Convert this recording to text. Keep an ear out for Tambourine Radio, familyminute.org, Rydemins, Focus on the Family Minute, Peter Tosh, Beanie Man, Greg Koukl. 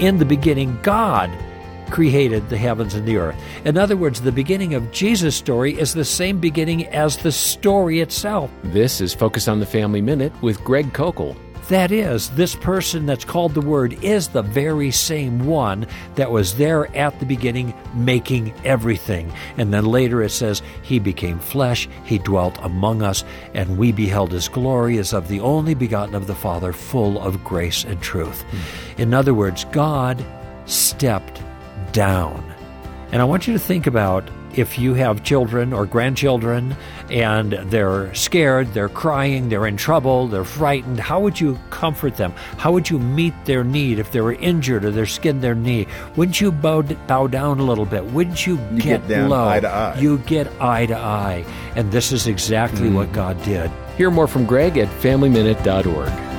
in the beginning, God created the heavens and the earth. In other words, the beginning of Jesus' story is the same beginning as the story itself. This is Focus on the Family Minute with Greg Koukl. That is, this person that's called the Word is the very same one that was there at the beginning making everything. And then later it says, He became flesh, He dwelt among us, and we beheld His glory as of the only begotten of the Father, full of grace and truth. In other words, God stepped down. And I want you to think about if you have children or grandchildren and they're scared, they're crying, they're in trouble, they're frightened, how would you comfort them? How would you meet their need if they were injured or they skinned their knee? Wouldn't you bow down a little bit? Wouldn't you get down low? Eye to eye. You get eye to eye. And this is exactly what God did. Hear more from Greg at familyminute.org.